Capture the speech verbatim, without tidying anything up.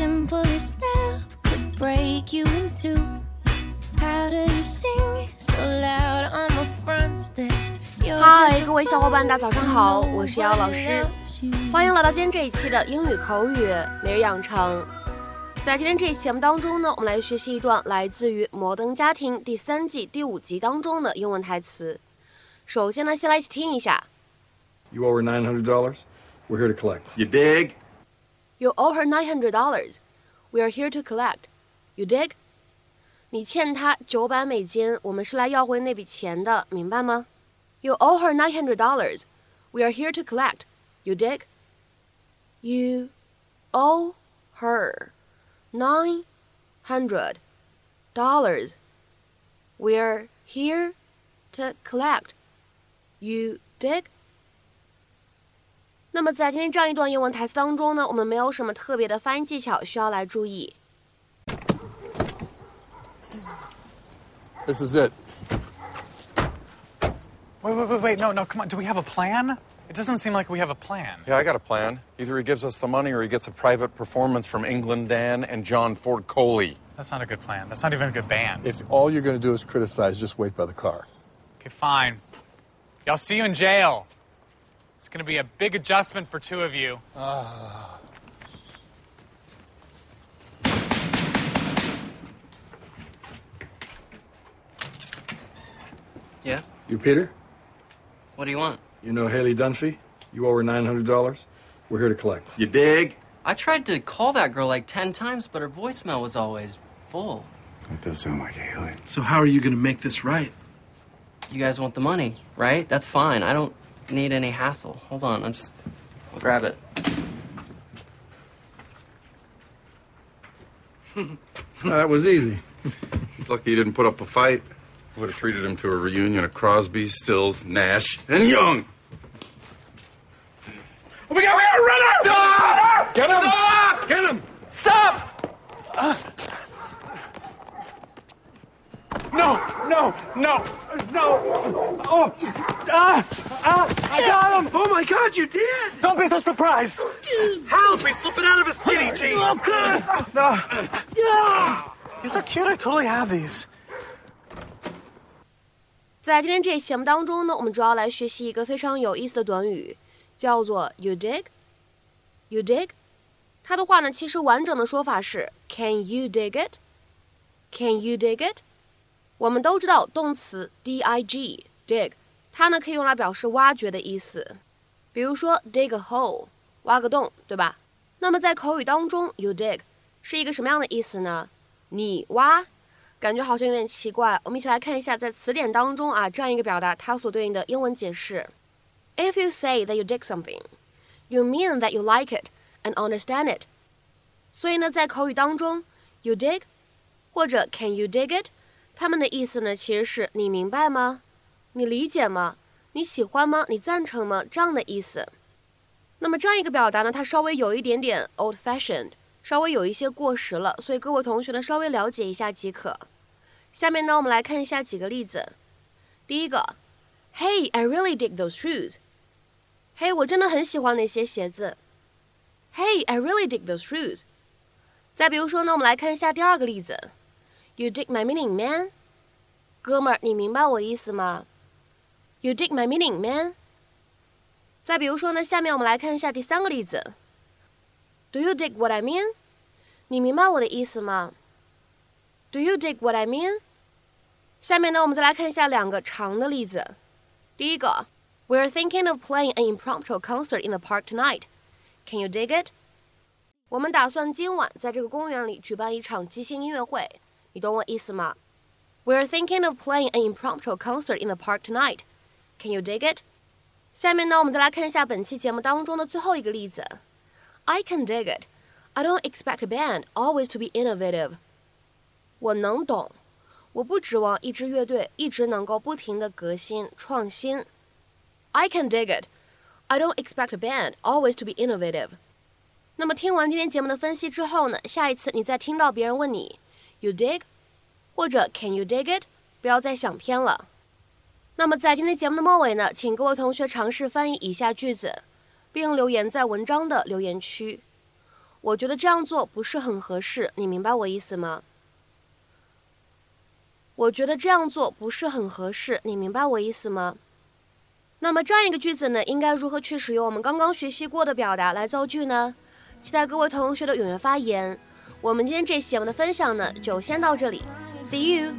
simplest step could break you in two. How do you sing so loud on the front step? 嗨，各位小伙伴，大早上好，我是姚老师，欢迎来到今天这一期的英语口语每日养成。在今天这一期节目当中呢，我们来学习一段来自于《摩登家庭》第三季第五集当中的英文台词。首先呢，先来一起听一下。You owe her nine hundred dollars. We're here to collect. You dig? You owe her nine hundred dollars. We are here to collect. You dig? 你欠她九百美金，我们是来要回那笔钱的，明白吗？You owe her nine hundred dollars. We are here to collect. You dig? You owe her nine hundred dollars. We are here to collect. You dig? 那么在今天这样一段英文台词当中呢，我们没有什么特别的发音技巧需要来注意。This is it.Wait, wait, wait, wait, no, no, come on, do we have a plan? It doesn't seem like we have a plan. Yeah, I got a plan. Either he gives us the money or he gets a private performance from England Dan and John Ford Coley. That's not a good plan. That's not even a good band. If all you're going to do is criticize, just wait by the car. Okay, fine. Y'all see you in jail. It's going to be a big adjustment for two of you. Ah. Uh... Yeah? You Peter?What do you want? You know Haley Dunphy? You owe her nine hundred dollars. We're here to collect. You dig? I tried to call that girl like ten times, but her voicemail was always full. That does sound like Haley. So how are you going to make this right? You guys want the money, right? That's fine. I don't need any hassle. Hold on. I'm just... I'll grab it. Oh, that was easy. He's lucky he didn't put up a fight.Would have treated him to a reunion of Crosby, Stills, Nash and Young. Oh my God! We gotta run her! Stop! Get him! Stop! Get him! Stop! Uh. No! No! No! No! Oh! Ah! Ah! I got him! Oh my God! You did! Don't be so surprised. Help! He's slipping out of his skinny jeans. Oh God! No! Yeah! These are cute. I totally have these.在今天这一节目当中呢，我们主要来学习一个非常有意思的短语，叫做 You dig? You dig? 它的话呢，其实完整的说法是 Can you dig it? Can you dig it? 我们都知道动词 dig, dig 它呢可以用来表示挖掘的意思，比如说 dig a hole 挖个洞，对吧？那么在口语当中 You dig 是一个什么样的意思呢？你挖感觉好像有点奇怪，我们一起来看一下在词典当中啊，这样一个表达它所对应的英文解释。If you say that you dig something, you mean that you like it and understand it. 所以呢，在口语当中 ，you dig 或者 Can you dig it， 它们的意思呢，其实是你明白吗？你理解吗？你喜欢吗？你赞成吗？这样的意思。那么这样一个表达呢，它稍微有一点点 old-fashioned。稍微有一些过时了，所以各位同学呢稍微了解一下即可。下面呢我们来看一下几个例子。第一个 ，Hey, I really dig those shoes. Hey, 我真的很喜欢那些鞋子。Hey, I really dig those shoes. 再比如说呢，我们来看一下第二个例子。You dig my meaning, man. 哥们儿，你明白我意思吗 ？You dig my meaning, man. 再比如说呢，下面我们来看一下第三个例子。Do you dig what I mean? 你明白我的意思吗 ？Do you dig what I mean? 下面呢，我们再来看一下两个长的例子。第一个 ，We're thinking of playing an impromptu concert in the park tonight. Can you dig it? 我们打算今晚在这个公园里举办一场即兴音乐会，你懂我意思吗 ？We're thinking of playing an impromptu concert in the park tonight. Can you dig it? 下面呢，我们再来看一下本期节目当中的最后一个例子。I can dig it. I don't expect a band always to be innovative. 我能懂，我不指望一支乐队一直能够不停地革新创新。I can dig it. I don't expect a band always to be innovative. 那么听完今天节目的分析之后呢，下一次你再听到别人问你 You dig? 或者 Can you dig it? 不要再想偏了。那么在今天节目的末尾呢，请各位同学尝试翻译以下句子。并留言在文章的留言区。我觉得这样做不是很合适，你明白我意思吗？我觉得这样做不是很合适，你明白我意思吗？那么这样一个句子呢，应该如何去使用我们刚刚学习过的表达来造句呢？期待各位同学的踊跃发言。我们今天这期节目的分享呢，就先到这里 ，See you。